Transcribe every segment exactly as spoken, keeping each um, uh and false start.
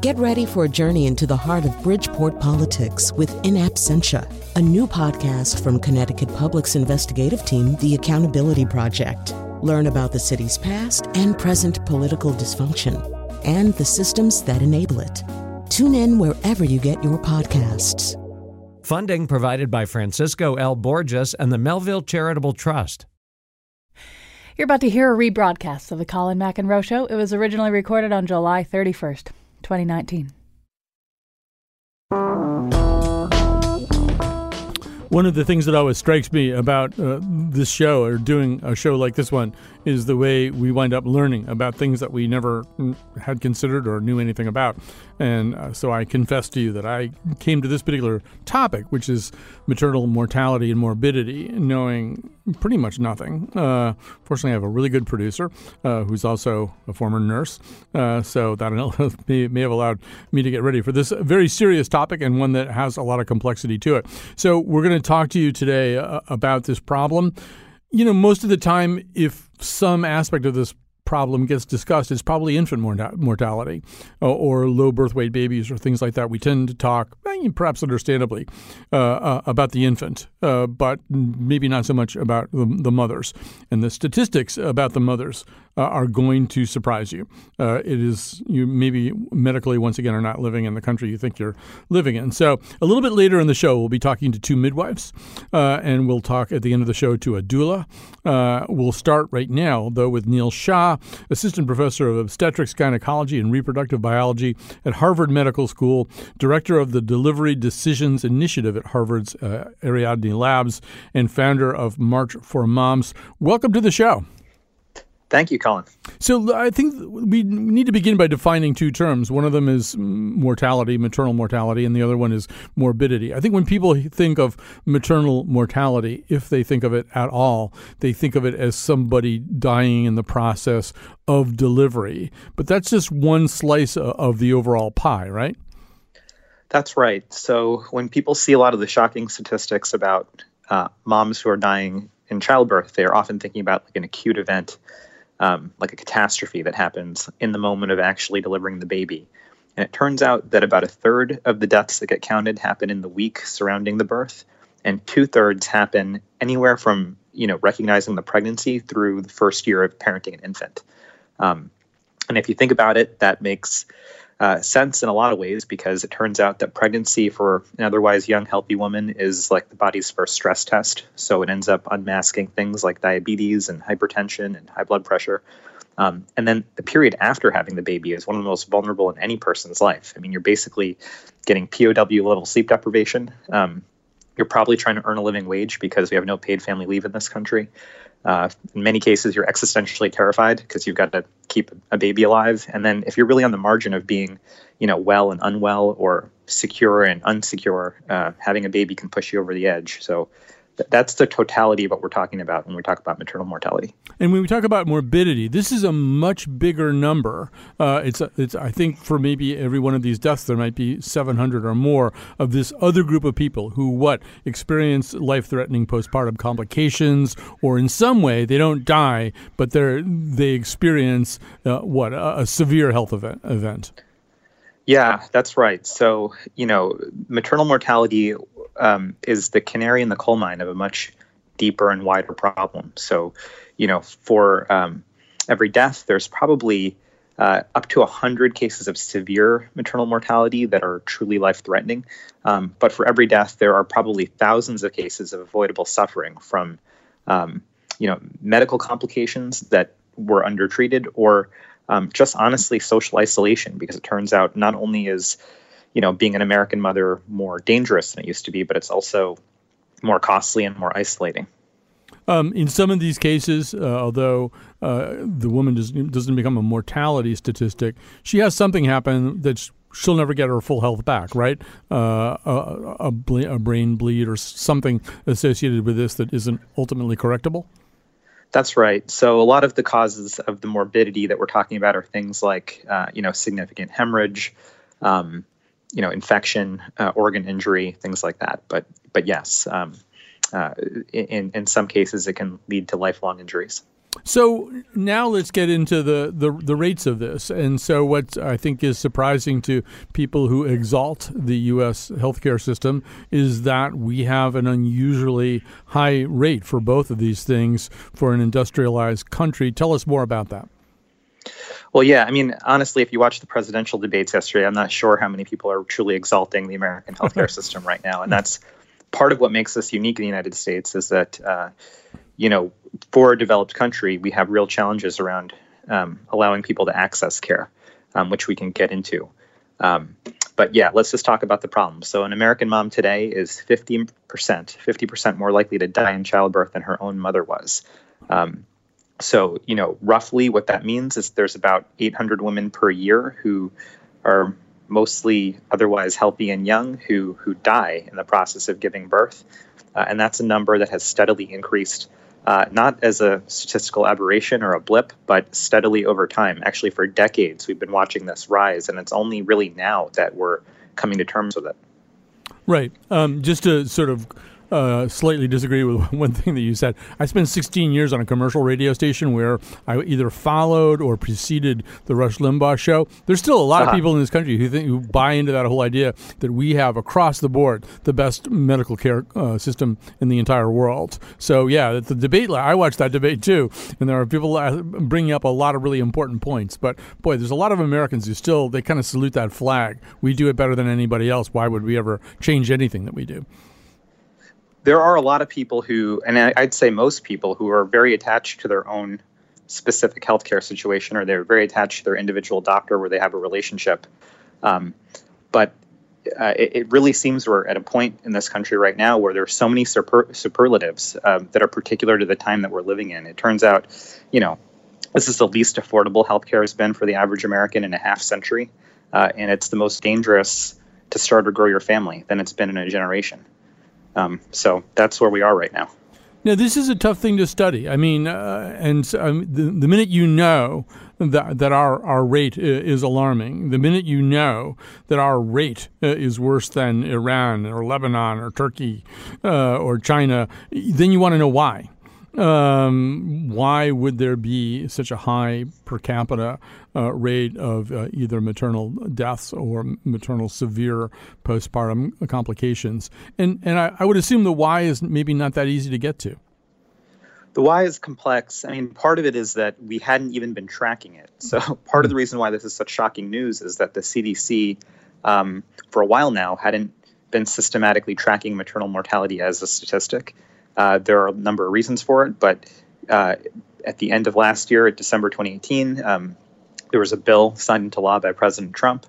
Get ready for a journey into the heart of Bridgeport politics with In Absentia, a new podcast from Connecticut Public's investigative team, The Accountability Project. Learn about the city's past and present political dysfunction and the systems that enable it. Tune in wherever you get your podcasts. Funding provided by Francisco L. Borges and the Melville Charitable Trust. You're about to hear a rebroadcast of the Colin McEnroe Show. It was originally recorded on July thirty-first, twenty nineteen. One of the things that always strikes me about uh, this show, or doing a show like this one, is the way we wind up learning about things that we never had considered or knew anything about. And uh, so I confess to you that I came to this particular topic, which is maternal mortality and morbidity, knowing pretty much nothing. Uh, fortunately, I have a really good producer uh, who's also a former nurse. Uh, so that may, may have allowed me to get ready for this very serious topic, and one that has a lot of complexity to it. So we're going to talk to you today uh, about this problem. You know, most of the time, if some aspect of this problem gets discussed, it's probably infant mor- mortality uh, or low birth weight babies or things like that. We tend to talk, perhaps understandably, uh, uh, about the infant, uh, but maybe not so much about the, the mothers. And the statistics about the mothers uh, are going to surprise you. Uh, it is, you maybe medically, once again, are not living in the country you think you're living in. So a little bit later in the show, we'll be talking to two midwives, uh, and we'll talk at the end of the show to a doula. Uh, we'll start right now, though, with Neil Shah, assistant professor of obstetrics, gynecology, and reproductive biology at Harvard Medical School, director of the Delivery Decisions Initiative at Harvard's uh, Ariadne Labs, and founder of March for Moms. Welcome to the show. Thank you, Colin. So I think we need to begin by defining two terms. One of them is mortality, maternal mortality, and the other one is morbidity. I think when people think of maternal mortality, if they think of it at all, they think of it as somebody dying in the process of delivery. But that's just one slice of the overall pie, right? That's right. So when people see a lot of the shocking statistics about uh, moms who are dying in childbirth, they are often thinking about like an acute event. Um, like a catastrophe that happens in the moment of actually delivering the baby. And it turns out that about a third of the deaths that get counted happen in the week surrounding the birth, and two-thirds happen anywhere from, you know, recognizing the pregnancy through the first year of parenting an infant. Um, and if you think about it, that makes uh, sense in a lot of ways, because it turns out that pregnancy for an otherwise young, healthy woman is like the body's first stress test. So it ends up unmasking things like diabetes and hypertension and high blood pressure. Um, and then the period after having the baby is one of the most vulnerable in any person's life. I mean, you're basically getting P O W level sleep deprivation. Um, you're probably trying to earn a living wage because we have no paid family leave in this country. Uh, in many cases, you're existentially terrified because you've got to keep a baby alive. And then if you're really on the margin of being, you know, well and unwell, or secure and unsecure, uh, having a baby can push you over the edge. So th- that's the totality of what we're talking about when we talk about maternal mortality. And when we talk about morbidity, this is a much bigger number. Uh, it's, a, it's I think for maybe every one of these deaths, there might be seven hundred or more of this other group of people who what experience life-threatening postpartum complications, or in some way they don't die, but they they experience uh, what a, a severe health event. event. Yeah, that's right. So, you know, maternal mortality um, is the canary in the coal mine of a much deeper and wider problem. So, you know, for um, every death, there's probably uh, up to one hundred cases of severe maternal mortality that are truly life-threatening. Um, but for every death, there are probably thousands of cases of avoidable suffering from, um, you know, medical complications that were undertreated, or um, just honestly social isolation, because it turns out not only is, you know, being an American mother more dangerous than it used to be, but it's also more costly and more isolating. Um, in some of these cases, uh, although uh, the woman does, doesn't become a mortality statistic, she has something happen that she'll never get her full health back, right? Uh, a, a, ble- a brain bleed or something associated with this that isn't ultimately correctable? That's right. So a lot of the causes of the morbidity that we're talking about are things like, uh, you know, significant hemorrhage, um, you know, infection, uh, organ injury, things like that. But but yes, um, uh, in in some cases, it can lead to lifelong injuries. So now let's get into the, the, the rates of this. And so what I think is surprising to people who exalt the U S healthcare system is that we have an unusually high rate for both of these things for an industrialized country. Tell us more about that. Well, yeah, I mean, honestly, if you watch the presidential debates yesterday, I'm not sure how many people are truly exalting the American healthcare system right now. And that's part of what makes us unique in the United States is that, uh, you know, for a developed country, we have real challenges around um, allowing people to access care, um, which we can get into. Um, but yeah, let's just talk about the problem. So an American mom today is fifty percent, fifty percent more likely to die in childbirth than her own mother was. Um, So, you know, roughly what that means is there's about eight hundred women per year who are mostly otherwise healthy and young who who die in the process of giving birth. Uh, and that's a number that has steadily increased, uh, not as a statistical aberration or a blip, but steadily over time. Actually, for decades, we've been watching this rise, and it's only really now that we're coming to terms with it. Right. Um, just to sort of Uh, slightly disagree with one thing that you said. I spent sixteen years on a commercial radio station where I either followed or preceded the Rush Limbaugh show. There's still a lot uh-huh. of people in this country who think who buy into that whole idea that we have across the board the best medical care uh, system in the entire world. So yeah, the debate. I watched that debate too, and there are people bringing up a lot of really important points. But boy, there's a lot of Americans who still they kind of salute that flag. We do it better than anybody else. Why would we ever change anything that we do? There are a lot of people who, and I'd say most people, who are very attached to their own specific healthcare situation, or they're very attached to their individual doctor where they have a relationship. Um, but uh, it, it really seems we're at a point in this country right now where there are so many super, superlatives uh, that are particular to the time that we're living in. It turns out, you know, this is the least affordable healthcare has been for the average American in a half century, uh, and it's the most dangerous to start or grow your family than it's been in a generation. Um, so that's where we are right now. Now, this is a tough thing to study. I mean, uh, and um, the, the minute you know that, that our, our rate is alarming, the minute you know that our rate is worse than Iran or Lebanon or Turkey uh, or China, then you want to know why. Um, why would there be such a high per capita uh, rate of uh, either maternal deaths or maternal severe postpartum complications? And and I, I would assume the why is maybe not that easy to get to. The why is complex. I mean, part of it is that we hadn't even been tracking it. So part of the reason why this is such shocking news is that the C D C um, for a while now hadn't been systematically tracking maternal mortality as a statistic. Uh, there are a number of reasons for it, but uh, at the end of last year, at December twenty eighteen, um, there was a bill signed into law by President Trump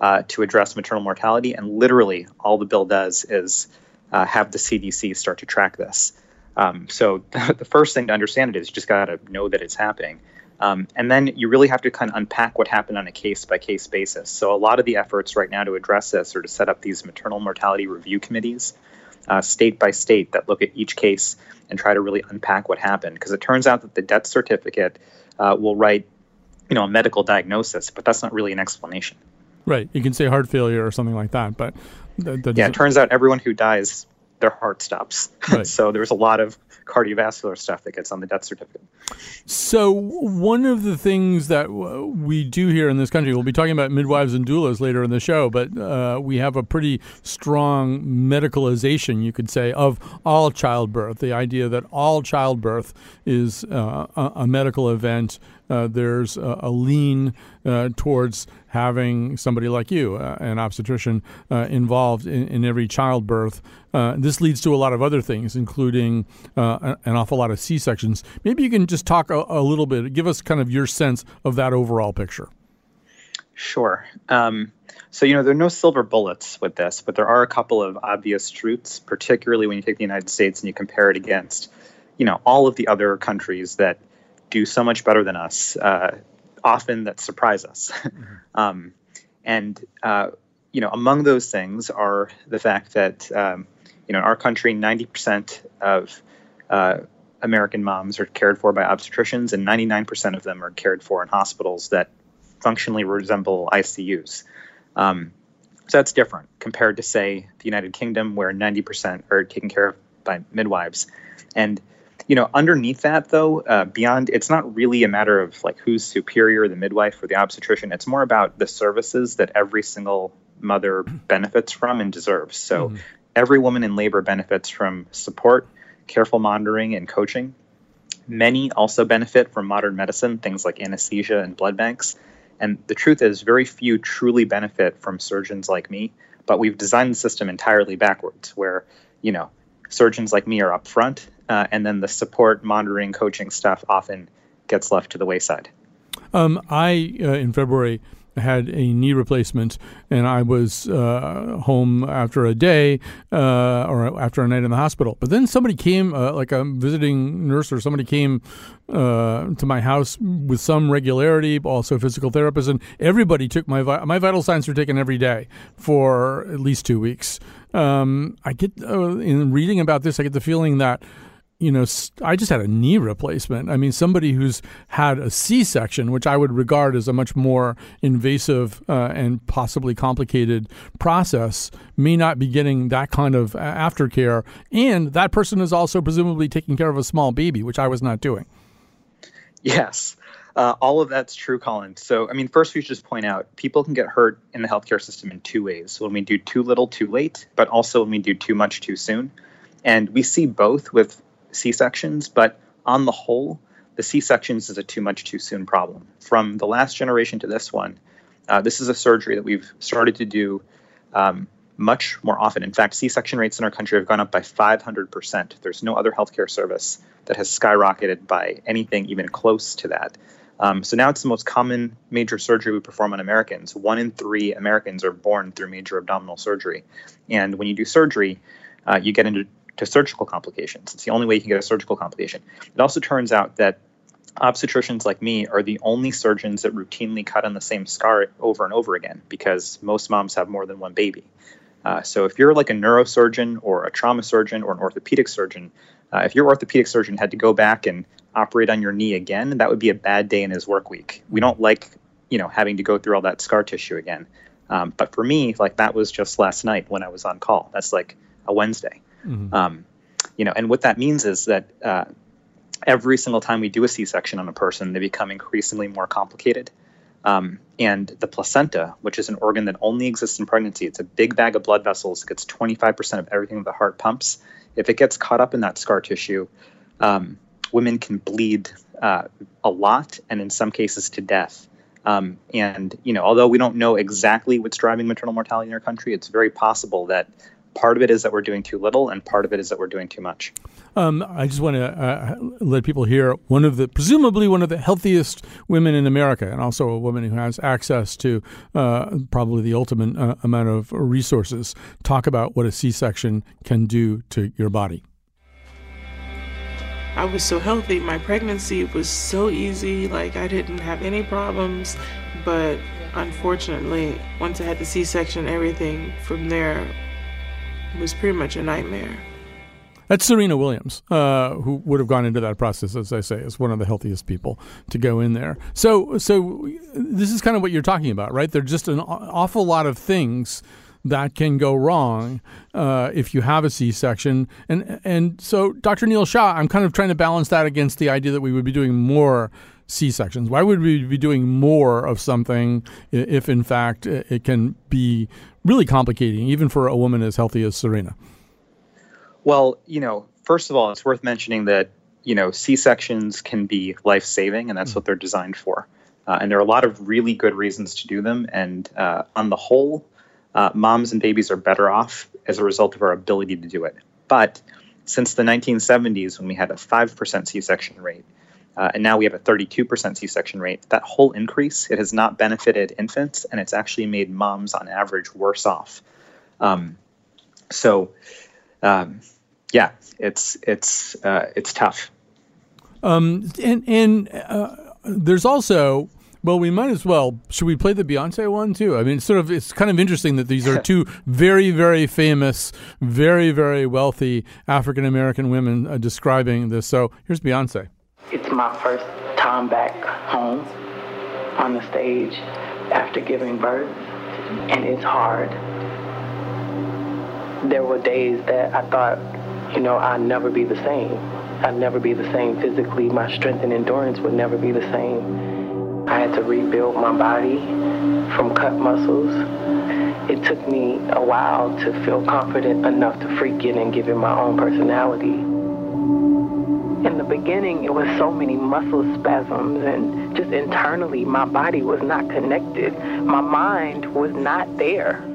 uh, to address maternal mortality, and literally all the bill does is uh, have the C D C start to track this. Um, so the first thing to understand it is you just got to know that it's happening. Um, and then you really have to kind of unpack what happened on a case-by-case basis. So a lot of the efforts right now to address this are to set up these maternal mortality review committees, Uh, state by state, that look at each case and try to really unpack what happened. Because it turns out that the death certificate uh, will write, you know, a medical diagnosis, but that's not really an explanation. Right. You can say heart failure or something like that, but that, that yeah, it turns out everyone who dies, their heart stops. Right. So there's a lot of cardiovascular stuff that gets on the death certificate. So one of the things that w- we do here in this country, we'll be talking about midwives and doulas later in the show, but uh, we have a pretty strong medicalization, you could say, of all childbirth. The idea that all childbirth is uh, a-, a medical event. Uh, there's a, a lean uh, towards having somebody like you, uh, an obstetrician, uh, involved in, in every childbirth. Uh, this leads to a lot of other things, including uh, an awful lot of C-sections. Maybe you can just talk a, a little bit, give us kind of your sense of that overall picture. Sure. Um, so, you know, there are no silver bullets with this, but there are a couple of obvious truths, particularly when you take the United States and you compare it against, you know, all of the other countries that do so much better than us, uh, often that surprise us. um, and, uh, you know, among those things are the fact that, um, you know, in our country, ninety percent of uh, American moms are cared for by obstetricians, and ninety-nine percent of them are cared for in hospitals that functionally resemble I C Us. Um, so that's different compared to, say, the United Kingdom, where ninety percent are taken care of by midwives. And You know, underneath that, though, uh, beyond, it's not really a matter of like who's superior, the midwife or the obstetrician. It's more about the services that every single mother benefits from and deserves. So mm-hmm. every woman in labor benefits from support, careful monitoring, and coaching. Many also benefit from modern medicine, things like anesthesia and blood banks. And the truth is, very few truly benefit from surgeons like me. But we've designed the system entirely backwards, where, you know, surgeons like me are up front, uh, and then the support, monitoring, coaching stuff often gets left to the wayside. Um, I, uh, in February, had a knee replacement, and I was uh, home after a day uh, or after a night in the hospital. But then somebody came, uh, like a visiting nurse or somebody came uh, to my house with some regularity, also a physical therapist, and everybody took my vi- my vital signs were taken every day for at least two weeks. Um, I get uh, in reading about this, I get the feeling that, you know, I just had a knee replacement. I mean, somebody who's had a C-section, which I would regard as a much more invasive uh, and possibly complicated process, may not be getting that kind of aftercare. And that person is also presumably taking care of a small baby, which I was not doing. Yes, uh, all of that's true, Colin. So, I mean, first we should just point out people can get hurt in the healthcare system in two ways. So when we do too little, too late, but also when we do too much, too soon. And we see both with C-sections, but on the whole, the C-sections is a too much too soon problem. From the last generation to this one, uh, this is a surgery that we've started to do um, much more often. In fact, C-section rates in our country have gone up by five hundred percent. There's no other healthcare service that has skyrocketed by anything even close to that. Um, so now it's the most common major surgery we perform on Americans. One in three Americans are born through major abdominal surgery. And when you do surgery, uh, you get into to surgical complications. It's the only way you can get a surgical complication. It also turns out that obstetricians like me are the only surgeons that routinely cut on the same scar over and over again, because most moms have more than one baby. Uh, so if you're like a neurosurgeon or a trauma surgeon or an orthopedic surgeon, uh, if your orthopedic surgeon had to go back and operate on your knee again, that would be a bad day in his work week. We don't like, you know, having to go through all that scar tissue again. Um, but for me, like, that was just last night when I was on call. That's like a Wednesday. Mm-hmm. Um, you know, and what that means is that uh, every single time we do a C-section on a person, they become increasingly more complicated. Um, and the placenta, which is an organ that only exists in pregnancy, it's a big bag of blood vessels. It gets twenty-five percent of everything the heart pumps. If it gets caught up in that scar tissue, um, women can bleed uh, a lot, and in some cases to death. Um, and, you know, although we don't know exactly what's driving maternal mortality in our country, it's very possible that part of it is that we're doing too little, and part of it is that we're doing too much. Um, I just want to uh, let people hear one of the, presumably one of the healthiest women in America, and also a woman who has access to uh, probably the ultimate uh, amount of resources, talk about what a C-section can do to your body. I was so healthy. My pregnancy was so easy. Like, I didn't have any problems, but unfortunately, once I had the C-section, everything from there was pretty much a nightmare. That's Serena Williams, uh, who would have gone into that process, as I say, as one of the healthiest people to go in there. So, so this is kind of what you're talking about, right? There's just an awful lot of things that can go wrong uh, if you have a C-section. And and so, Doctor Neil Shah, I'm kind of trying to balance that against the idea that we would be doing more C-sections. Why would we be doing more of something if, in fact, it can be really complicating, even for a woman as healthy as Serena? Well, you know, first of all, it's worth mentioning that, you know, C-sections can be life-saving, and that's mm-hmm. what they're designed for. Uh, and there are a lot of really good reasons to do them. And uh, on the whole, uh, moms and babies are better off as a result of our ability to do it. But since the nineteen seventies, when we had a five percent C-section rate, Uh, and now we have a thirty-two percent C-section rate. That whole increase, it has not benefited infants, and it's actually made moms, on average, worse off. Um, so, um, yeah, it's it's uh, it's tough. Um, and and uh, there's also, well, we might as well. Should we play the Beyoncé one too? I mean, it's sort of it's kind of interesting that these are two very, very famous, very, very wealthy African American women uh, describing this. So here's Beyoncé. It's my first time back home on the stage after giving birth, and it's hard. There were days that I thought, you know, I'd never be the same. I'd never be the same physically. My strength and endurance would never be the same. I had to rebuild my body from cut muscles. It took me a while to feel confident enough to freak in and give it my own personality. In the beginning, it was so many muscle spasms, and just internally, my body was not connected. My mind was not there.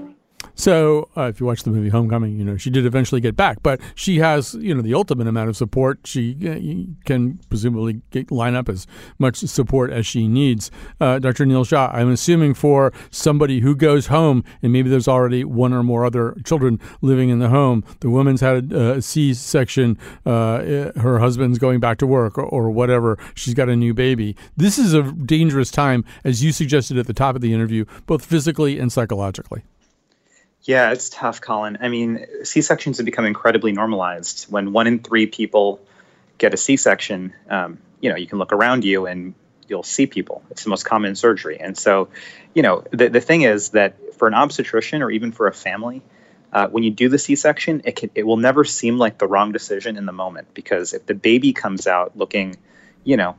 So uh, if you watch the movie Homecoming, you know, she did eventually get back, but she has, you know, the ultimate amount of support. She uh, can presumably get, line up as much support as she needs. Uh, Doctor Neil Shah, I'm assuming for somebody who goes home and maybe there's already one or more other children living in the home, the woman's had a, a C-section, uh, her husband's going back to work or, or whatever, she's got a new baby. This is a dangerous time, as you suggested at the top of the interview, both physically and psychologically. Yeah, it's tough, Colin. I mean, C-sections have become incredibly normalized. When one in three people get a C-section, um, you know, you can look around you and you'll see people. It's the most common surgery. And so, you know, the, the thing is that for an obstetrician or even for a family, uh, when you do the C-section, it can, it will never seem like the wrong decision in the moment, because if the baby comes out looking, you know,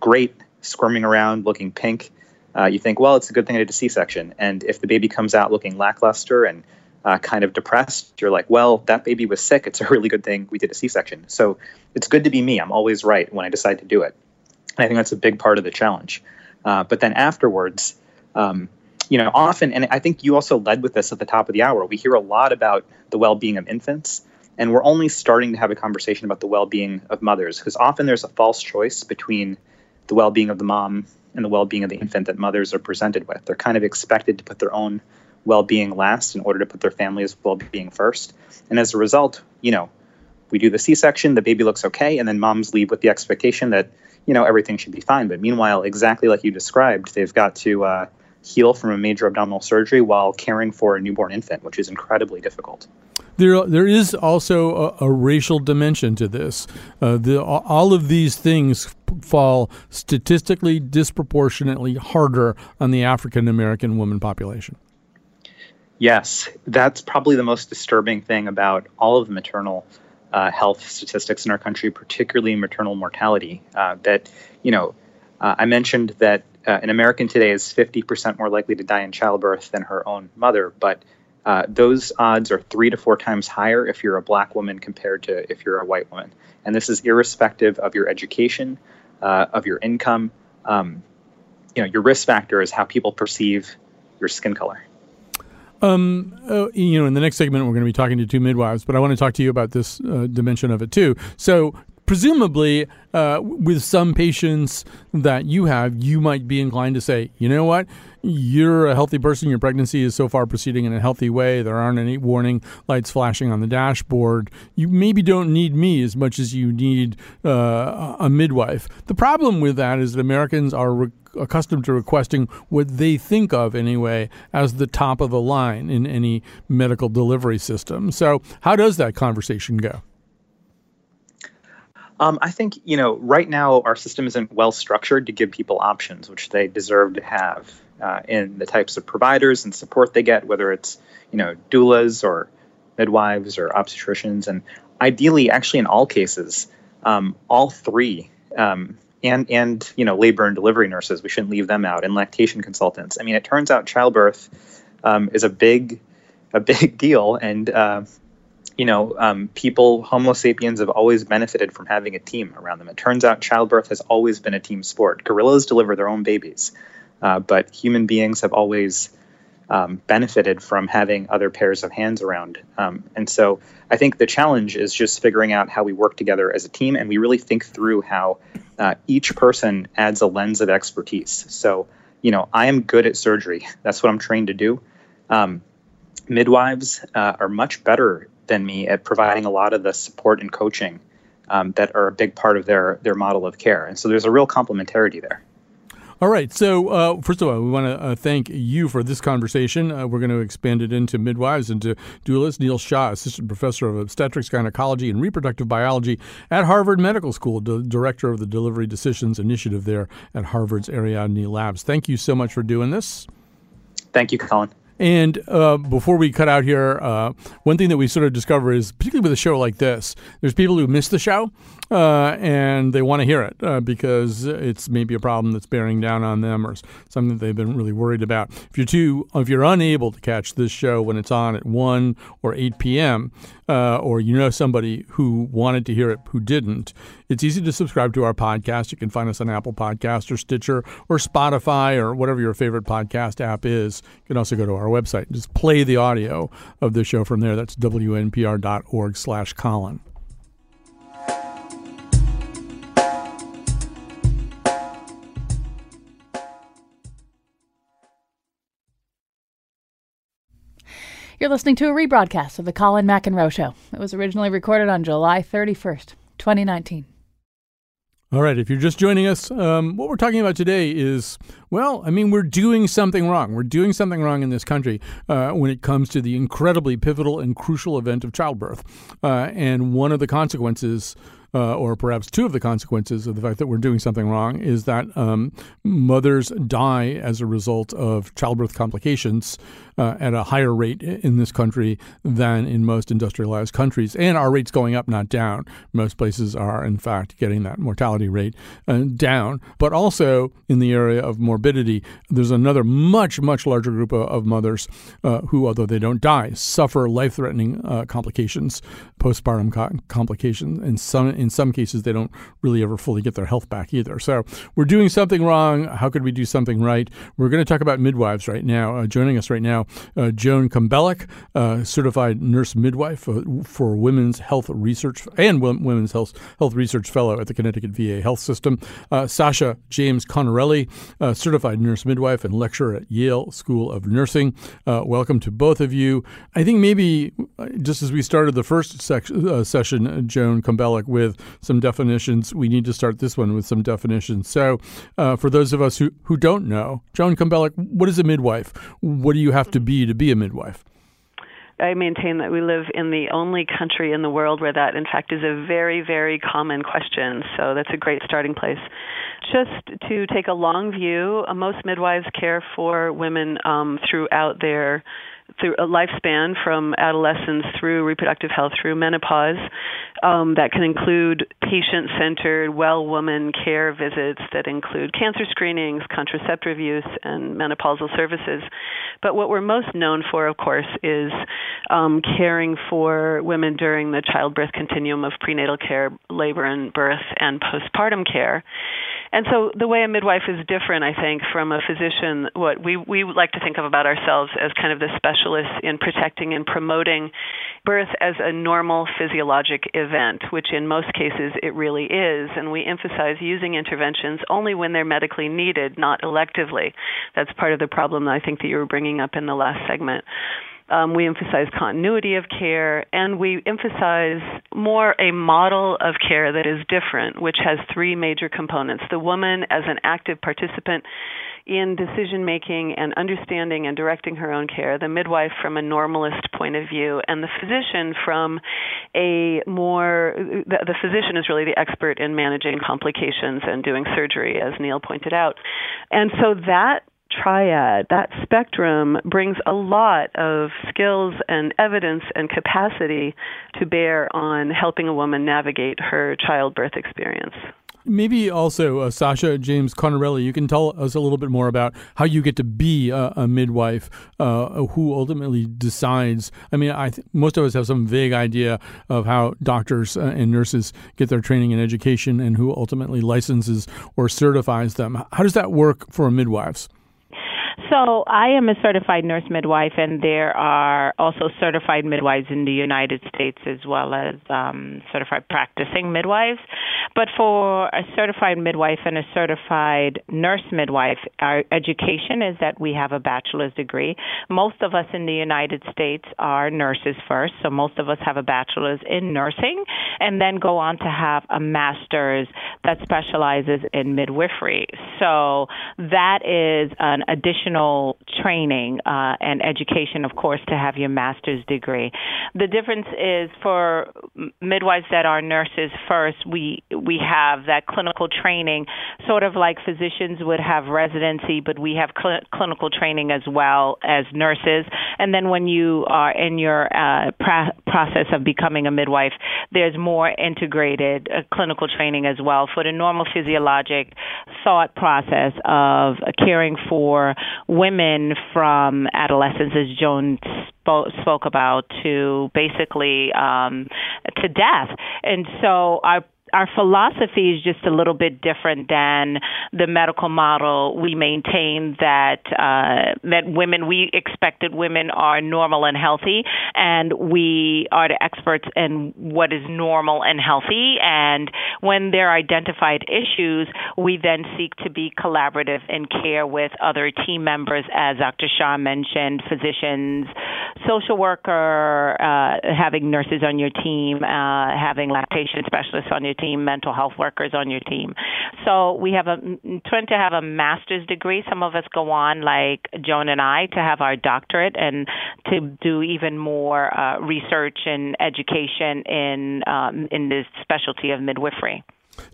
great, squirming around, looking pink, Uh, you think, well, it's a good thing I did a C-section. And if the baby comes out looking lackluster and uh, kind of depressed, you're like, well, that baby was sick. It's a really good thing we did a C-section. So it's good to be me. I'm always right when I decide to do it. And I think that's a big part of the challenge. Uh, but then afterwards, um, you know, often, and I think you also led with this at the top of the hour, we hear a lot about the well-being of infants, and we're only starting to have a conversation about the well-being of mothers, because often there's a false choice between the well-being of the mom and the well-being of the infant that mothers are presented with. They're kind of expected to put their own well-being last in order to put their family's well-being first. And as a result, you know, we do the C-section, the baby looks okay, and then moms leave with the expectation that, you know, everything should be fine. But meanwhile, exactly like you described, they've got to uh, heal from a major abdominal surgery while caring for a newborn infant, which is incredibly difficult. There, there is also a, a racial dimension to this. Uh, the, all of these things fall statistically disproportionately harder on the African American woman population. Yes, that's probably the most disturbing thing about all of the maternal uh, health statistics in our country, particularly maternal mortality. Uh, that, you know, uh, I mentioned that uh, an American today is fifty percent more likely to die in childbirth than her own mother, but Uh, those odds are three to four times higher if you're a black woman compared to if you're a white woman. And this is irrespective of your education, uh, of your income. Um, you know, your risk factor is how people perceive your skin color. Um, uh, you know, in the next segment, we're going to be talking to two midwives, but I want to talk to you about this uh, dimension of it too. So presumably, uh, with some patients that you have, you might be inclined to say, you know what? You're a healthy person. Your pregnancy is so far proceeding in a healthy way. There aren't any warning lights flashing on the dashboard. You maybe don't need me as much as you need uh, a midwife. The problem with that is that Americans are re- accustomed to requesting what they think of anyway as the top of the line in any medical delivery system. So how does that conversation go? Um, I think, you know, right now our system isn't well structured to give people options, which they deserve to have uh, in the types of providers and support they get, whether it's, you know, doulas or midwives or obstetricians. And ideally, actually, in all cases, um, all three um, and, and, you know, labor and delivery nurses, we shouldn't leave them out, and lactation consultants. I mean, it turns out childbirth um, is a big, a big deal. And, uh You know, um, people, Homo sapiens, have always benefited from having a team around them. It turns out childbirth has always been a team sport. Gorillas deliver their own babies, uh, but human beings have always um, benefited from having other pairs of hands around. Um, and so I think the challenge is just figuring out how we work together as a team, and we really think through how uh, each person adds a lens of expertise. So, you know, I am good at surgery. That's what I'm trained to do. Um, midwives uh, are much better than me at providing a lot of the support and coaching um, that are a big part of their their model of care. And so there's a real complementarity there. All right. So uh, first of all, we want to uh, thank you for this conversation. Uh, we're going to expand it into midwives and to doulas. Neil Shah, assistant professor of obstetrics, gynecology, and reproductive biology at Harvard Medical School, d- director of the Delivery Decisions Initiative there at Harvard's Ariadne Labs. Thank you so much for doing this. Thank you, Colin. And uh, before we cut out here, uh, one thing that we sort of discover is, particularly with a show like this, there's people who miss the show uh, and they want to hear it uh, because it's maybe a problem that's bearing down on them or something that they've been really worried about. If you're too, if you're unable to catch this show when it's on at one or eight p.m., uh, or you know somebody who wanted to hear it who didn't, it's easy to subscribe to our podcast. You can find us on Apple Podcasts or Stitcher or Spotify or whatever your favorite podcast app is. You can also go to our website and just play the audio of the show from there. That's W N P R dot org slash Colin. You're listening to a rebroadcast of The Colin McEnroe Show. It was originally recorded on July thirty-first, twenty nineteen. All right, if you're just joining us, um, what we're talking about today is, well, I mean, we're doing something wrong. We're doing something wrong in this country uh, when it comes to the incredibly pivotal and crucial event of childbirth. Uh, and one of the consequences, uh, or perhaps two of the consequences of the fact that we're doing something wrong, is that um, mothers die as a result of childbirth complications uh, at a higher rate in this country than in most industrialized countries. And our rate's going up, not down. Most places are, in fact, getting that mortality rate uh, down. But also in the area of morbidity, there's another much, much larger group of, of mothers uh, who, although they don't die, suffer life-threatening uh, complications, postpartum co- complications, and some in some cases, they don't really ever fully get their health back either. So we're doing something wrong. How could we do something right? We're going to talk about midwives right now. Uh, joining us right now, uh, Joan Combellick, uh, certified nurse midwife for, for Women's Health Research and Women's Health Health Research Fellow at the Connecticut V A Health System. Uh, Sasha James-Conterelli, uh, certified nurse midwife and lecturer at Yale School of Nursing. Uh, welcome to both of you. I think maybe just as we started the first sec- uh, session, uh, Joan Combellick, with some definitions. We need to start this one with some definitions. So uh, for those of us who, who don't know, Joan Combellick, what is a midwife? What do you have to be to be a midwife? I maintain that we live in the only country in the world where that, in fact, is a very, very common question. So that's a great starting place. Just to take a long view, most midwives care for women um, throughout their through a lifespan, from adolescence through reproductive health, through menopause. Um, that can include patient-centered, well-woman care visits that include cancer screenings, contraceptive use, and menopausal services. But what we're most known for, of course, is um, caring for women during the childbirth continuum of prenatal care, labor and birth, and postpartum care. And so the way a midwife is different, I think, from a physician, what we, we like to think of about ourselves as kind of the specialists in protecting and promoting birth as a normal physiologic event, which in most cases it really is. And we emphasize using interventions only when they're medically needed, not electively. That's part of the problem that I think that you were bringing up in the last segment. Um, we emphasize continuity of care, and we emphasize more a model of care that is different, which has three major components. The woman as an active participant in decision-making and understanding and directing her own care, the midwife from a normalist point of view, and the physician from a more, the, the physician is really the expert in managing complications and doing surgery, as Neil pointed out. And so that triad, that spectrum brings a lot of skills and evidence and capacity to bear on helping a woman navigate her childbirth experience. Maybe also, uh, Sasha James-Conterelli, you can tell us a little bit more about how you get to be a, a midwife, uh, who ultimately decides. I mean, I th- most of us have some vague idea of how doctors uh, and nurses get their training and education and who ultimately licenses or certifies them. How does that work for midwives? So I am a certified nurse midwife, and there are also certified midwives in the United States as well as um, certified practicing midwives. But for a certified midwife and a certified nurse midwife, our education is that we have a bachelor's degree. Most of us in the United States are nurses first, so most of us have a bachelor's in nursing and then go on to have a master's that specializes in midwifery. So that is an additional additional training uh, and education, of course, to have your master's degree. The difference is for midwives that are nurses first, we we have that clinical training, sort of like physicians would have residency, but we have cl- clinical training as well as nurses. And then when you are in your uh, pra- process of becoming a midwife, there's more integrated uh, clinical training as well for the normal physiologic thought process of caring for women from adolescence, as Joan spoke, spoke about, to basically um, to death. And so our Our philosophy is just a little bit different than the medical model. We maintain that uh, that women, we expect that women are normal and healthy, and we are the experts in what is normal and healthy. And when there are identified issues, we then seek to be collaborative in care with other team members, as Doctor Shah mentioned, physicians, social worker, uh, having nurses on your team, uh, having lactation specialists on your team, team, mental health workers on your team. So we have a tend to have a master's degree. Some of us go on, like Joan and I, to have our doctorate and to do even more uh, research and education in um, in this specialty of midwifery.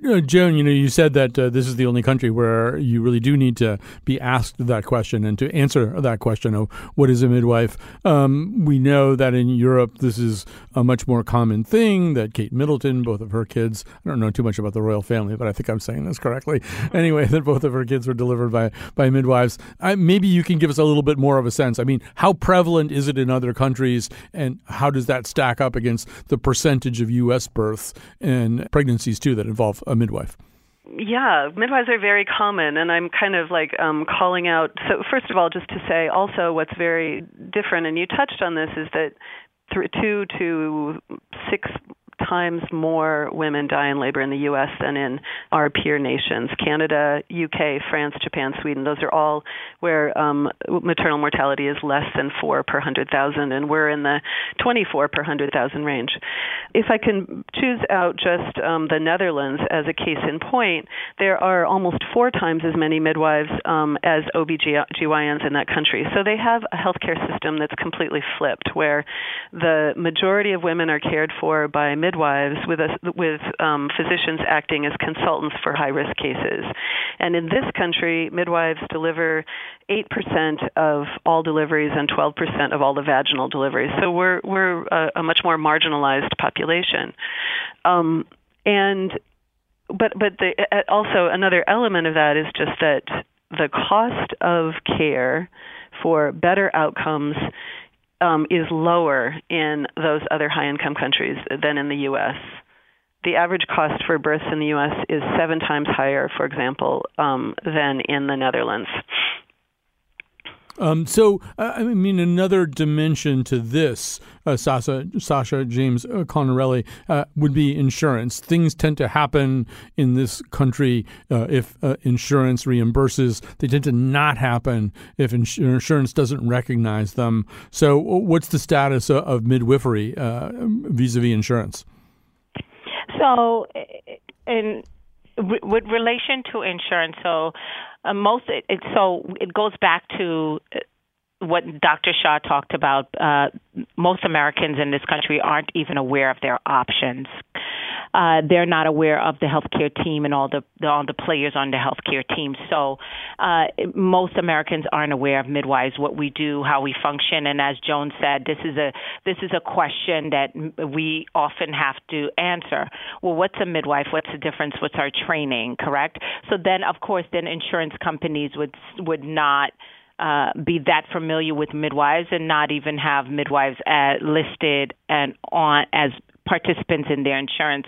You know, Joan, you know, you said that uh, this is the only country where you really do need to be asked that question and to answer that question of what is a midwife. Um, we know that in Europe, this is a much more common thing, that Kate Middleton, both of her kids, I don't know too much about the royal family, but I think I'm saying this correctly. Anyway, that both of her kids were delivered by, by midwives. I, maybe you can give us a little bit more of a sense. I mean, how prevalent is it in other countries, and how does that stack up against the percentage of U S births and pregnancies, too, that involve a midwife? Yeah, midwives are very common, and I'm kind of like um, calling out. So first of all, just to say also what's very different, and you touched on this, is that th- two to six times more women die in labor in the U S than in our peer nations. Canada, U K, France, Japan, Sweden, those are all where um, maternal mortality is less than four per one hundred thousand, and we're in the twenty-four per one hundred thousand range. If I can choose out just um, the Netherlands as a case in point, there are almost four times as many midwives um, as O B G Y Ns in that country. So they have a healthcare system that's completely flipped, where the majority of women are cared for by midwives midwives with, a, with um, physicians acting as consultants for high-risk cases. And in this country, midwives deliver eight percent of all deliveries and twelve percent of all the vaginal deliveries. So we're, we're a, a much more marginalized population. Um, and but but the, also another element of that is just that the cost of care for better outcomes Um, is lower in those other high-income countries than in the U S. The average cost for births in the U S is seven times higher, for example, um, than in the Netherlands. Um, so, uh, I mean, another dimension to this, uh, Sasha, Sasha James-Conterelli, uh, would be insurance. Things tend to happen in this country uh, if uh, insurance reimburses. They tend to not happen if ins- insurance doesn't recognize them. So what's the status of, of midwifery uh, vis-a-vis insurance? So, in w- with relation to insurance, so... Uh, most it, it, so it goes back to what Doctor Shah talked about. Uh, most Americans in this country aren't even aware of their options. Uh, they're not aware of the healthcare team and all the, the all the players on the healthcare team. So uh, most Americans aren't aware of midwives, what we do, how we function. And as Joan said, this is a this is a question that we often have to answer. Well, what's a midwife? What's the difference? What's our training? Correct. So then, of course, then insurance companies would would not. Uh, be that familiar with midwives and not even have midwives uh, listed and on as participants in their insurance,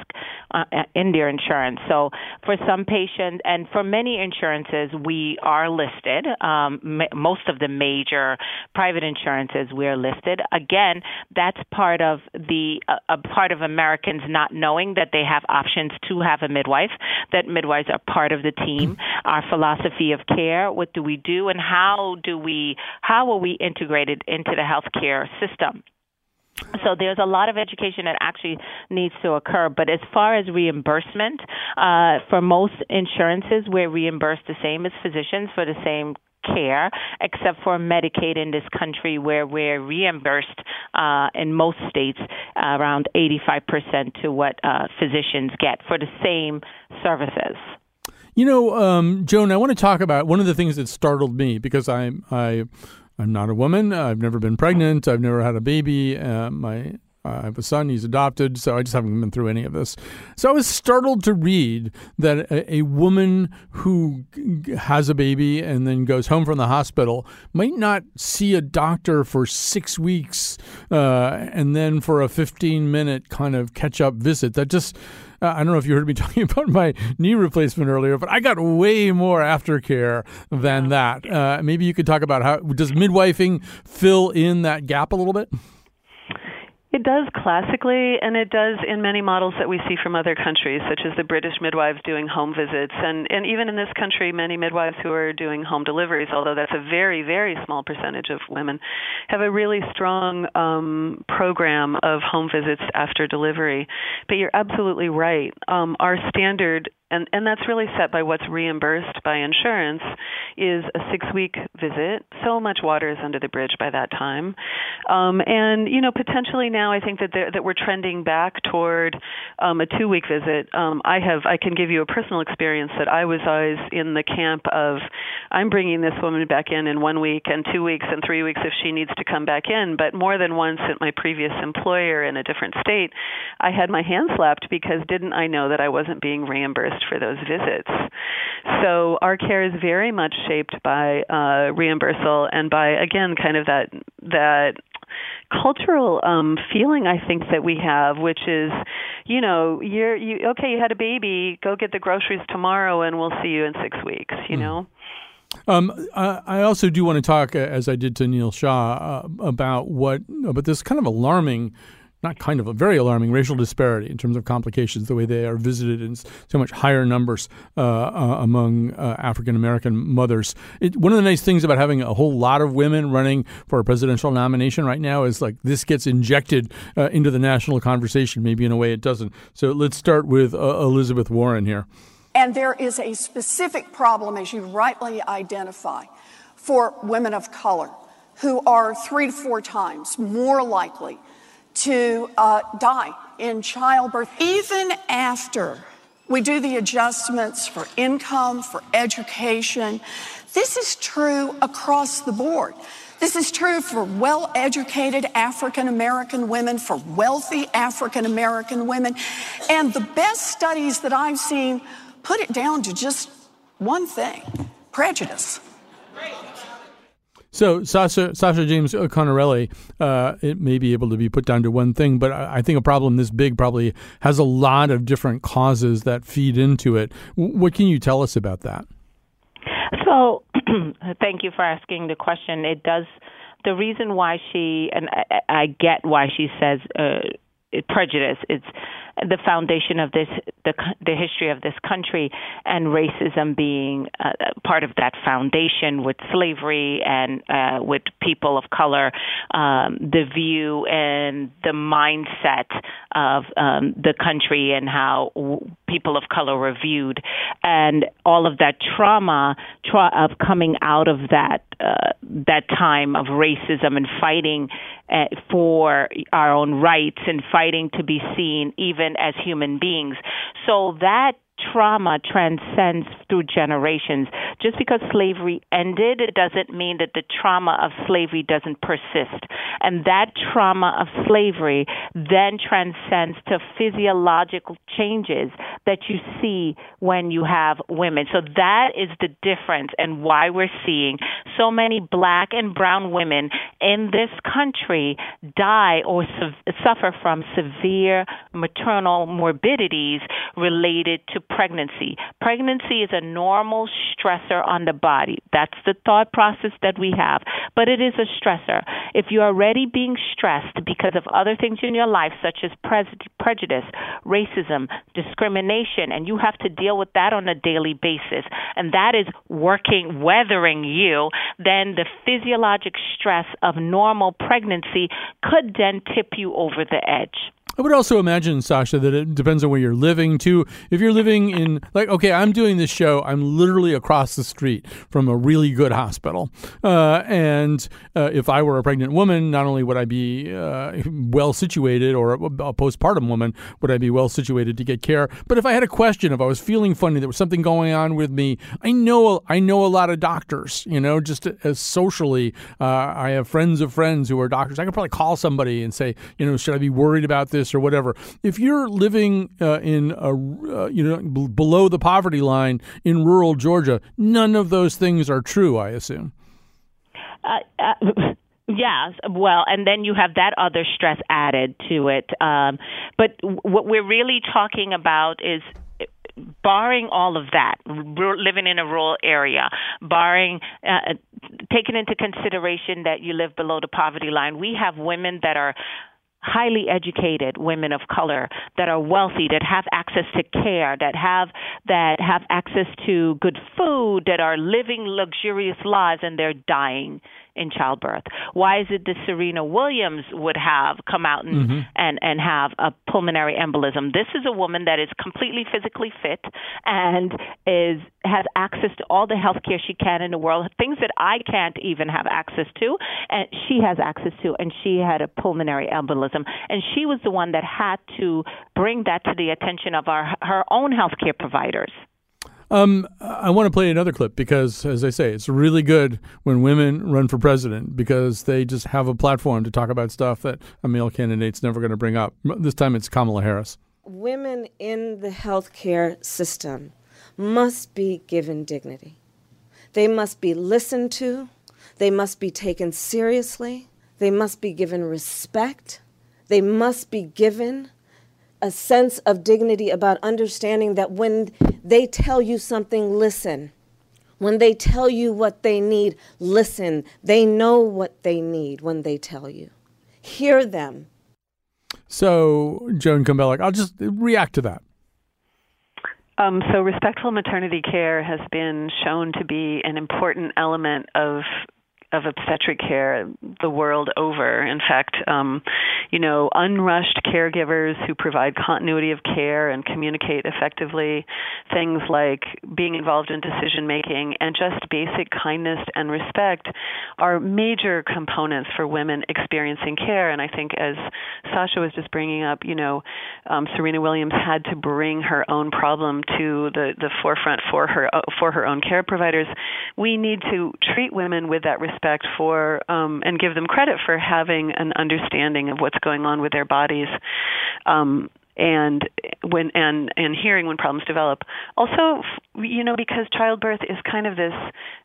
uh, in their insurance. So for some patients and for many insurances, we are listed. Um, m- most of the major private insurances we're listed. Again, that's part of the uh, a part of Americans not knowing that they have options to have a midwife. That midwives are part of the team. Our philosophy of care. What do we do, and how do we? How are we integrated into the healthcare system? So there's a lot of education that actually needs to occur. But as far as reimbursement, uh, for most insurances, we're reimbursed the same as physicians for the same care, except for Medicaid in this country, where we're reimbursed uh, in most states uh, around eighty-five percent to what uh, physicians get for the same services. You know, um, Joan, I want to talk about one of the things that startled me, because I'm I, I'm not a woman. I've never been pregnant. I've never had a baby. Uh, my uh, I have a son. He's adopted. So I just haven't been through any of this. So I was startled to read that a, a woman who has a baby and then goes home from the hospital might not see a doctor for six weeks uh, and then for a fifteen minute kind of catch up visit. That just Uh, I don't know if you heard me talking about my knee replacement earlier, but I got way more aftercare than that. Uh, maybe you could talk about how does midwifing fill in that gap a little bit? It does classically, and it does in many models that we see from other countries, such as the British midwives doing home visits. And, and even in this country, many midwives who are doing home deliveries, although that's a very, very small percentage of women, have a really strong um, program of home visits after delivery. But you're absolutely right. Um, our standard And, and that's really set by what's reimbursed by insurance, is a six-week visit. So much water is under the bridge by that time. Um, and, you know, potentially now I think that there, that we're trending back toward um, a two-week visit. Um, I have I can give you a personal experience that I was always in the camp of, I'm bringing this woman back in in one week and two weeks and three weeks if she needs to come back in. But more than once at my previous employer in a different state, I had my hand slapped because didn't I know that I wasn't being reimbursed for those visits. So our care is very much shaped by uh, reimbursal and by, again, kind of that that cultural um, feeling I think that we have, which is, you know, you're you okay, you had a baby, go get the groceries tomorrow and we'll see you in six weeks, you mm. know? Um, I also do want to talk, as I did to Neil Shah, uh, about what, about this kind of alarming not kind of a very alarming racial disparity in terms of complications, the way they are visited in so much higher numbers uh, uh, among uh, African-American mothers. It, one of the nice things about having a whole lot of women running for a presidential nomination right now is like this gets injected uh, into the national conversation, maybe in a way it doesn't. So let's start with uh, Elizabeth Warren here. And there is a specific problem, as you rightly identify, for women of color who are three to four times more likely to uh, die in childbirth. Even after we do the adjustments for income, for education, this is true across the board. This is true for well-educated African-American women, for wealthy African-American women. And the best studies that I've seen put it down to just one thing, prejudice. Great. So Sasha, Sasha James-Conterelli, uh, it may be able to be put down to one thing, but I think a problem this big probably has a lot of different causes that feed into it. What can you tell us about that? So thank you for asking the question. It does, the reason why she, and I, I get why she says uh, prejudice, it's the foundation of this, the, the history of this country, and racism being uh, part of that foundation, with slavery and uh, with people of color, um, the view and the mindset of um, the country and how w- people of color were viewed, and all of that trauma tra- of coming out of that uh, that time of racism and fighting uh, for our own rights and fighting to be seen even as human beings. So that trauma transcends through generations. Just because slavery ended, it doesn't mean that the trauma of slavery doesn't persist. And that trauma of slavery then transcends to physiological changes that you see when you have women. So that is the difference, and why we're seeing so many black and brown women in this country die or su- suffer from severe maternal morbidities related to pregnancy. Pregnancy is a normal stressor on the body. That's the thought process that we have, but it is a stressor. If you're already being stressed because of other things in your life, such as pre- prejudice, racism, discrimination, and you have to deal with that on a daily basis, and that is working, weathering you, then the physiologic stress of normal pregnancy could then tip you over the edge. I would also imagine, Sasha, that it depends on where you're living, too. If you're living in, like, okay, I'm doing this show, I'm literally across the street from a really good hospital. Uh, and uh, if I were a pregnant woman, not only would I be uh, well-situated, or a, a postpartum woman, would I be well-situated to get care. But if I had a question, if I was feeling funny, there was something going on with me, I know I know a lot of doctors, you know, just as socially. Uh, I have friends of friends who are doctors. I could probably call somebody and say, you know, should I be worried about this or whatever? If you're living uh, in, a, uh, you know, b- below the poverty line in rural Georgia, none of those things are true, I assume. Uh, uh- Yes, well, and then you have that other stress added to it. Um, but what we're really talking about is, barring all of that, living in a rural area, barring uh, taking into consideration that you live below the poverty line, we have women that are highly educated, women of color, that are wealthy, that have access to care, that have that have access to good food, that are living luxurious lives, and they're dying in childbirth. Why is it that Serena Williams would have come out and, mm-hmm. and, and have a pulmonary embolism? This is a woman that is completely physically fit and is has access to all the health care she can in the world, things that I can't even have access to, and she has access to, and she had a pulmonary embolism. And she was the one that had to bring that to the attention of our her own health care providers. Um, I want to play another clip because, as I say, it's really good when women run for president because they just have a platform to talk about stuff that a male candidate's never going to bring up. This time it's Kamala Harris. Women in the healthcare system must be given dignity. They must be listened to. They must be taken seriously. They must be given respect. They must be given a sense of dignity about understanding that when they tell you something, listen. When they tell you what they need, listen. They know what they need when they tell you. Hear them. So, Joan Combellick, I'll just react to that. Um, so respectful maternity care has been shown to be an important element of of obstetric care the world over. In fact, um, you know, unrushed caregivers who provide continuity of care and communicate effectively, things like being involved in decision-making and just basic kindness and respect are major components for women experiencing care. And I think as Sasha was just bringing up, you know, um, Serena Williams had to bring her own problem to the, the forefront for her, for her own care providers. We need to treat women with that respect Respect for um, and give them credit for having an understanding of what's going on with their bodies, um, and when and and hearing when problems develop. Also, you know, because childbirth is kind of this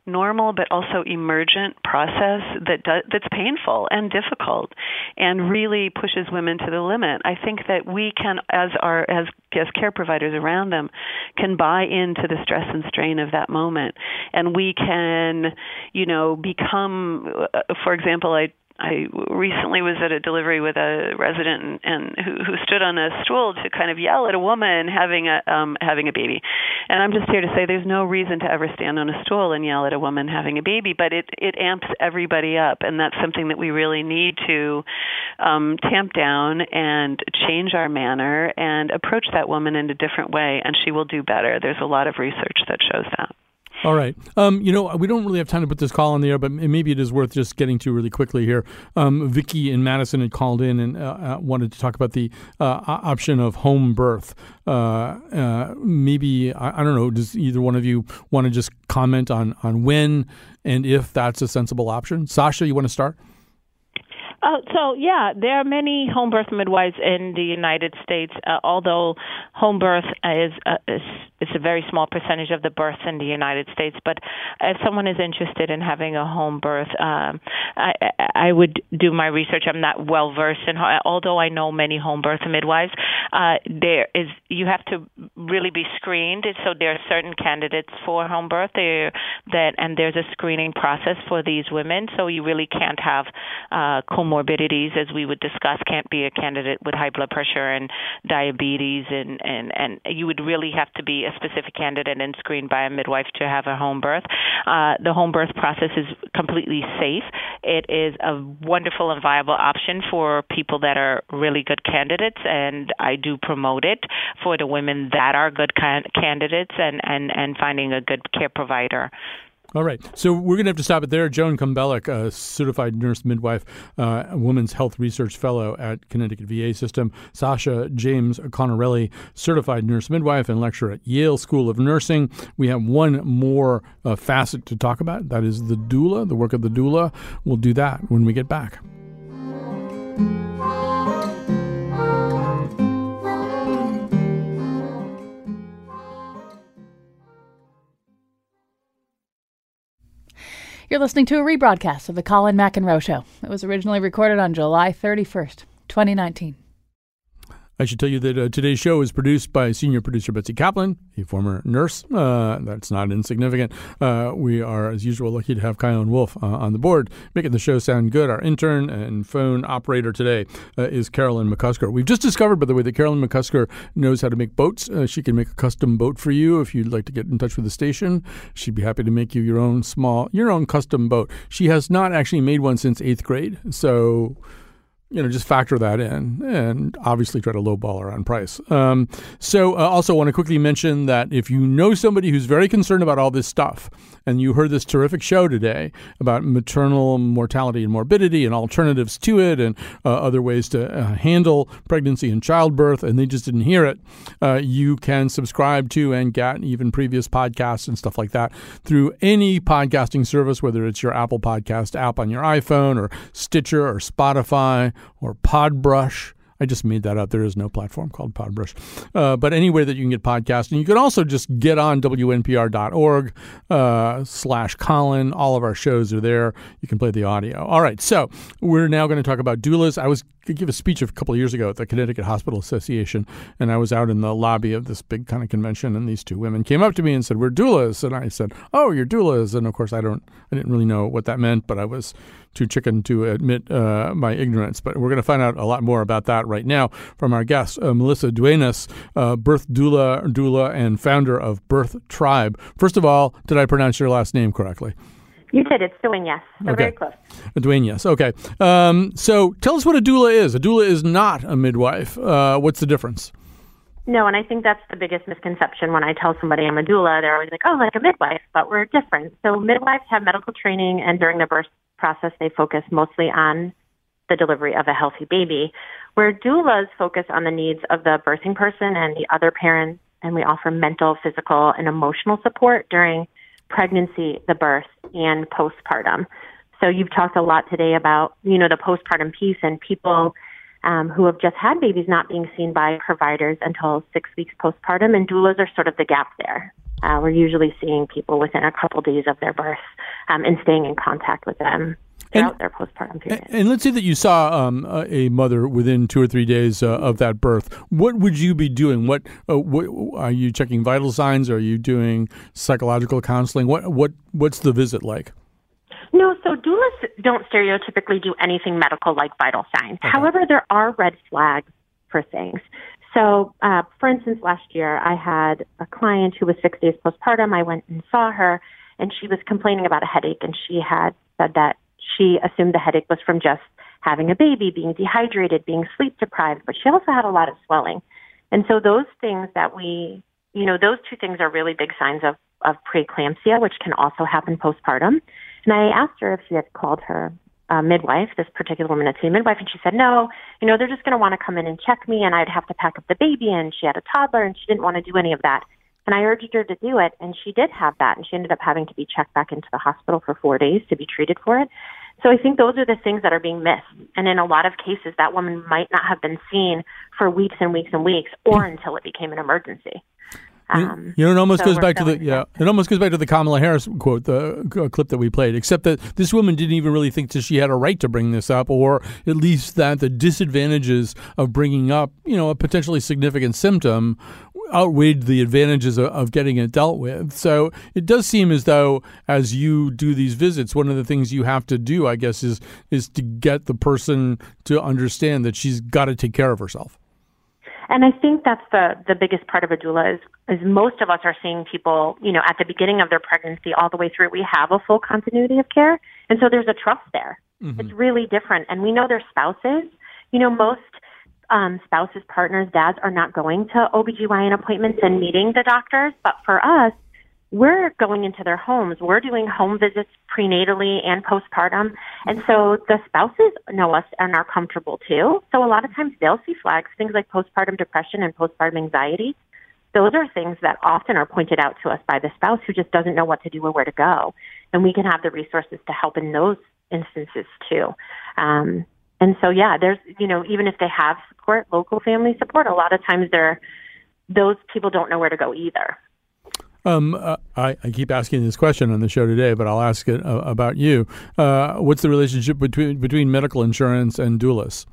normal but also emergent process that do, that's painful and difficult, and really pushes women to the limit. I think that we can, as our as as care providers around them, can buy into the stress and strain of that moment, and we can, you know, become. For example, I. I recently was at a delivery with a resident and, and who, who stood on a stool to kind of yell at a woman having a um, having a baby, and I'm just here to say there's no reason to ever stand on a stool and yell at a woman having a baby, but it, it amps everybody up, and that's something that we really need to um, tamp down and change our manner and approach that woman in a different way, and she will do better. There's a lot of research that shows that. All right. Um, you know, we don't really have time to put this call on the air, but maybe it is worth just getting to really quickly here. Um, Vicky in Madison had called in and uh, wanted to talk about the uh, option of home birth. Uh, uh, maybe, I, I don't know, does either one of you want to just comment on, on when and if that's a sensible option? Sasha, you want to start? Uh, so, yeah, there are many home birth midwives in the United States, uh, although home birth is, uh, is, is a very small percentage of the births in the United States. But if someone is interested in having a home birth, um, I, I would do my research. I'm not well-versed in how, although I know many home birth midwives, uh, there is you have to really be screened. So there are certain candidates for home birth, there that, and there's a screening process for these women, so you really can't have uh comorbidities comorbidities, as we would discuss, can't be a candidate with high blood pressure and diabetes, and, and, and you would really have to be a specific candidate and screened by a midwife to have a home birth. Uh, the home birth process is completely safe. It is a wonderful and viable option for people that are really good candidates, and I do promote it for the women that are good can- candidates and, and, and finding a good care provider. All right. So we're going to have to stop it there. Joan Combellick, a certified nurse midwife, uh, women's health research fellow at Connecticut V A System. Sasha James-Conterelli, certified nurse midwife and lecturer at Yale School of Nursing. We have one more uh, facet to talk about. That is the doula, the work of the doula. We'll do that when we get back. You're listening to a rebroadcast of The Colin McEnroe Show. It was originally recorded on July thirty-first, twenty nineteen. I should tell you that uh, today's show is produced by senior producer Betsy Kaplan, a former nurse. Uh, that's not insignificant. Uh, we are, as usual, lucky to have Kyleen Wolf uh, on the board, making the show sound good. Our intern and phone operator today uh, is Carolyn McCusker. We've just discovered, by the way, that Carolyn McCusker knows how to make boats. Uh, she can make a custom boat for you if you'd like to get in touch with the station. She'd be happy to make you your own small, your own custom boat. She has not actually made one since eighth grade, so... You know, just factor that in and obviously try to lowball her on price. Um, so I uh, also want to quickly mention that if you know somebody who's very concerned about all this stuff and you heard this terrific show today about maternal mortality and morbidity and alternatives to it and uh, other ways to uh, handle pregnancy and childbirth, and they just didn't hear it, uh, you can subscribe to and get even previous podcasts and stuff like that through any podcasting service, whether it's your Apple Podcast app on your iPhone or Stitcher or Spotify or Podbrush. I just made that up. There is no platform called Podbrush. Uh, but anywhere that you can get podcasts. And you can also just get on W N P R dot org uh, slash Colin. All of our shows are there. You can play the audio. All right. So we're now going to talk about doulas. I was going to give a speech a couple of years ago at the Connecticut Hospital Association. And I was out in the lobby of this big kind of convention. And these two women came up to me and said, "We're doulas." And I said, "Oh, you're doulas." And of course, I don't, I didn't really know what that meant, but I was too chicken to admit uh, my ignorance. But we're going to find out a lot more about that right now from our guest, uh, Melissa Duenas, uh, birth doula, doula and founder of Birth Tribe. First of all, did I pronounce your last name correctly? You did. It's Duenas. So okay. Very close. Duenas. Okay. Um, so tell us what a doula is. A doula is not a midwife. Uh, what's the difference? No, and I think that's the biggest misconception. When I tell somebody I'm a doula, they're always like, "Oh, like a midwife," but we're different. So midwives have medical training, and during the birth process, they focus mostly on the delivery of a healthy baby, where doulas focus on the needs of the birthing person and the other parents, and we offer mental, physical, and emotional support during pregnancy, the birth, and postpartum. So you've talked a lot today about, you know, the postpartum piece and people um, who have just had babies not being seen by providers until six weeks postpartum, and doulas are sort of the gap there. Uh, we're usually seeing people within a couple days of their birth um, and staying in contact with them throughout and, their postpartum period. And let's say that you saw um, a mother within two or three days uh, of that birth. What would you be doing? What, uh, what are you checking vital signs? Are you doing psychological counseling? What what what's the visit like? No, so doulas don't stereotypically do anything medical like vital signs. Okay. However, there are red flags for things. So, uh, for instance, last year I had a client who was six days postpartum. I went and saw her, and she was complaining about a headache, and she had said that she assumed the headache was from just having a baby, being dehydrated, being sleep deprived, but she also had a lot of swelling. And so those things that we, you know, those two things are really big signs of, of preeclampsia, which can also happen postpartum. And I asked her if she had called her Uh, midwife, this particular woman had seen a midwife, and she said, "No, you know, they're just going to want to come in and check me, and I'd have to pack up the baby," and she had a toddler, and she didn't want to do any of that. And I urged her to do it, and she did have that, and she ended up having to be checked back into the hospital for four days to be treated for it. So I think those are the things that are being missed. And in a lot of cases, that woman might not have been seen for weeks and weeks and weeks, or until it became an emergency. Um, you know, it almost so goes back to the yeah. It almost goes back to the Kamala Harris quote, the uh, clip that we played. Except that this woman didn't even really think that she had a right to bring this up, or at least that the disadvantages of bringing up, you know, a potentially significant symptom outweighed the advantages of, of getting it dealt with. So it does seem as though as you do these visits, one of the things you have to do, I guess, is is to get the person to understand that she's got to take care of herself. And I think that's the, the biggest part of a doula is, is most of us are seeing people, you know, at the beginning of their pregnancy all the way through. We have a full continuity of care. And so there's a trust there. Mm-hmm. It's really different. And we know their spouses. You know, most um, spouses, partners, dads are not going to O B G Y N appointments and meeting the doctors. But for us, we're going into their homes. We're doing home visits prenatally and postpartum. And so the spouses know us and are comfortable too. So a lot of times they'll see flags, things like postpartum depression and postpartum anxiety. Those are things that often are pointed out to us by the spouse who just doesn't know what to do or where to go. And we can have the resources to help in those instances too. Um, and so, yeah, there's, you know, even if they have support, local family support, a lot of times they're, those people don't know where to go either. Um, uh, I, I keep asking this question on the show today, but I'll ask it uh, about you. Uh, what's the relationship between between medical insurance and doulas?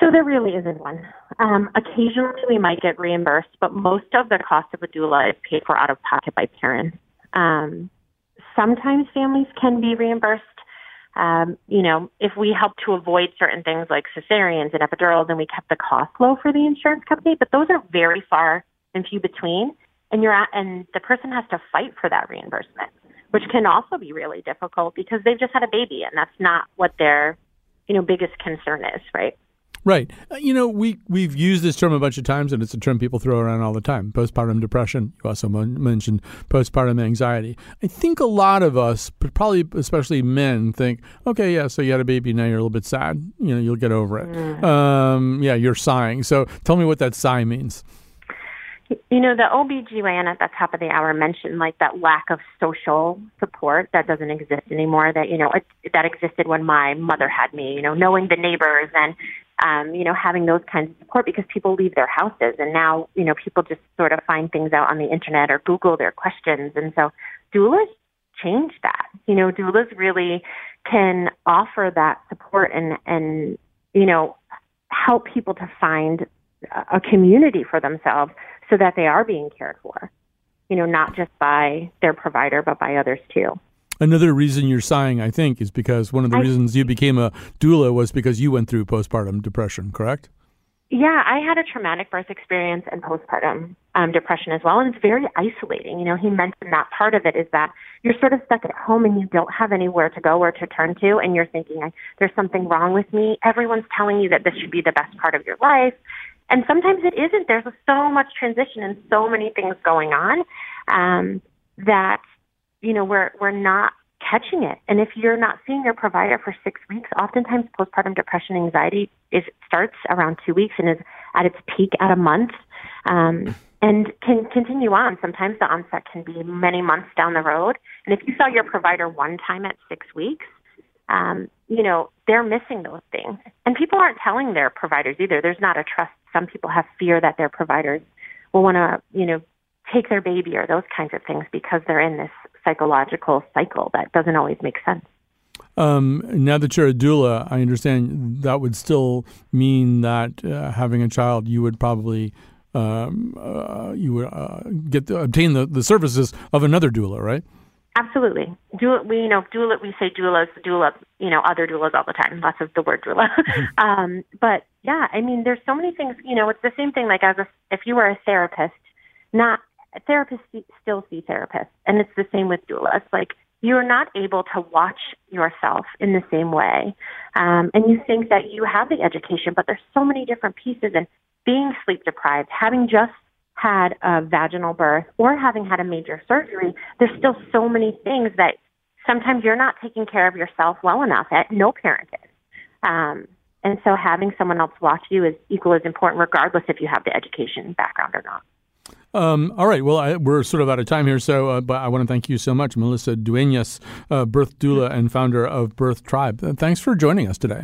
So there really isn't one. Um, occasionally we might get reimbursed, but most of the cost of a doula is paid for out of pocket by parents. Um, sometimes families can be reimbursed. Um, you know, if we help to avoid certain things like cesareans and epidurals, then we kept the cost low for the insurance company, but those are very far and few between. And you're at, and the person has to fight for that reimbursement, which can also be really difficult because they've just had a baby and that's not what their, you know, biggest concern is, right? Right. You know, we, we've used this term a bunch of times, and it's a term people throw around all the time, postpartum depression. You also mon- mentioned postpartum anxiety. I think a lot of us, but probably especially men, think, okay, yeah, so you had a baby, now you're a little bit sad. You know, you'll get over it. Mm. Um, yeah, you're sighing. So tell me what that sigh means. You know, the O B G Y N at the top of the hour mentioned like that lack of social support that doesn't exist anymore, that, you know, it, that existed when my mother had me, you know, knowing the neighbors and, um, you know, having those kinds of support because people leave their houses. And now, you know, people just sort of find things out on the internet or Google their questions. And so doulas change that. You know, doulas really can offer that support and, and you know, help people to find a community for themselves so that they are being cared for, you know, not just by their provider, but by others too. Another reason you're sighing, I think, is because one of the I, reasons you became a doula was because you went through postpartum depression, correct? Yeah, I had a traumatic birth experience and postpartum um, depression as well. And it's very isolating. You know, he mentioned that part of it is that you're sort of stuck at home and you don't have anywhere to go or to turn to. And you're thinking, there's something wrong with me. Everyone's telling you that this should be the best part of your life. And sometimes it isn't. There's so much transition and so many things going on um, that, you know, we're we're not catching it. And if you're not seeing your provider for six weeks, oftentimes postpartum depression anxiety is starts around two weeks and is at its peak at a month um, and can continue on. Sometimes the onset can be many months down the road. And if you saw your provider one time at six weeks, um, you know, they're missing those things. And people aren't telling their providers either. There's not a trust. Some people have fear that their providers will want to, you know, take their baby or those kinds of things because they're in this psychological cycle that doesn't always make sense. Um, now that you're a doula, I understand that would still mean that uh, having a child, you would probably um, uh, you would uh, get the, obtain the, the services of another doula, right? Absolutely. Doula, we, you know, doula, we say doulas, doula, you know, other doulas all the time. Lots of the word doula. um, but yeah, I mean, there's so many things, you know, it's the same thing. Like as a, if you were a therapist, not therapists still see therapists. And it's the same with doulas. Like you're not able to watch yourself in the same way. Um, and you think that you have the education, but there's so many different pieces and being sleep deprived, having just had a vaginal birth or having had a major surgery, there's still so many things that sometimes you're not taking care of yourself well enough at no parent is. Um, and so having someone else watch you is equal as important, regardless if you have the education background or not. Um, all right. Well, I, we're sort of out of time here, so uh, but I want to thank you so much, Melissa Duenas, uh, birth doula and founder of Birth Tribe. Uh, thanks for joining us today.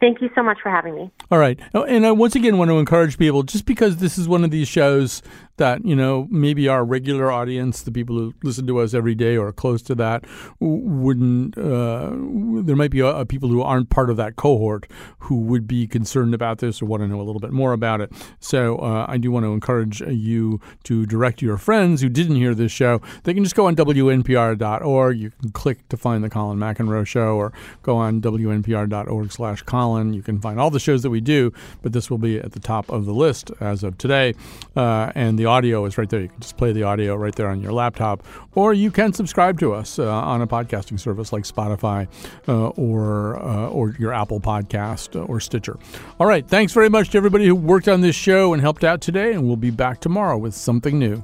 Thank you so much for having me. All right. And I once again want to encourage people, just because this is one of these shows that, you know, maybe our regular audience, the people who listen to us every day or close to that, wouldn't uh, – there might be uh, people who aren't part of that cohort who would be concerned about this or want to know a little bit more about it. So uh, I do want to encourage you to direct your friends who didn't hear this show. They can just go on W N P R dot org. You can click to find the Colin McEnroe Show, or go on W N P R dot org slash Colin. You can find all the shows that we do, but this will be at the top of the list as of today. Uh, and the audio is right there. You can just play the audio right there on your laptop, or you can subscribe to us uh, on a podcasting service like Spotify uh, or uh, or your Apple Podcast or Stitcher. All right. Thanks very much to everybody who worked on this show and helped out today, and we'll be back tomorrow with something new.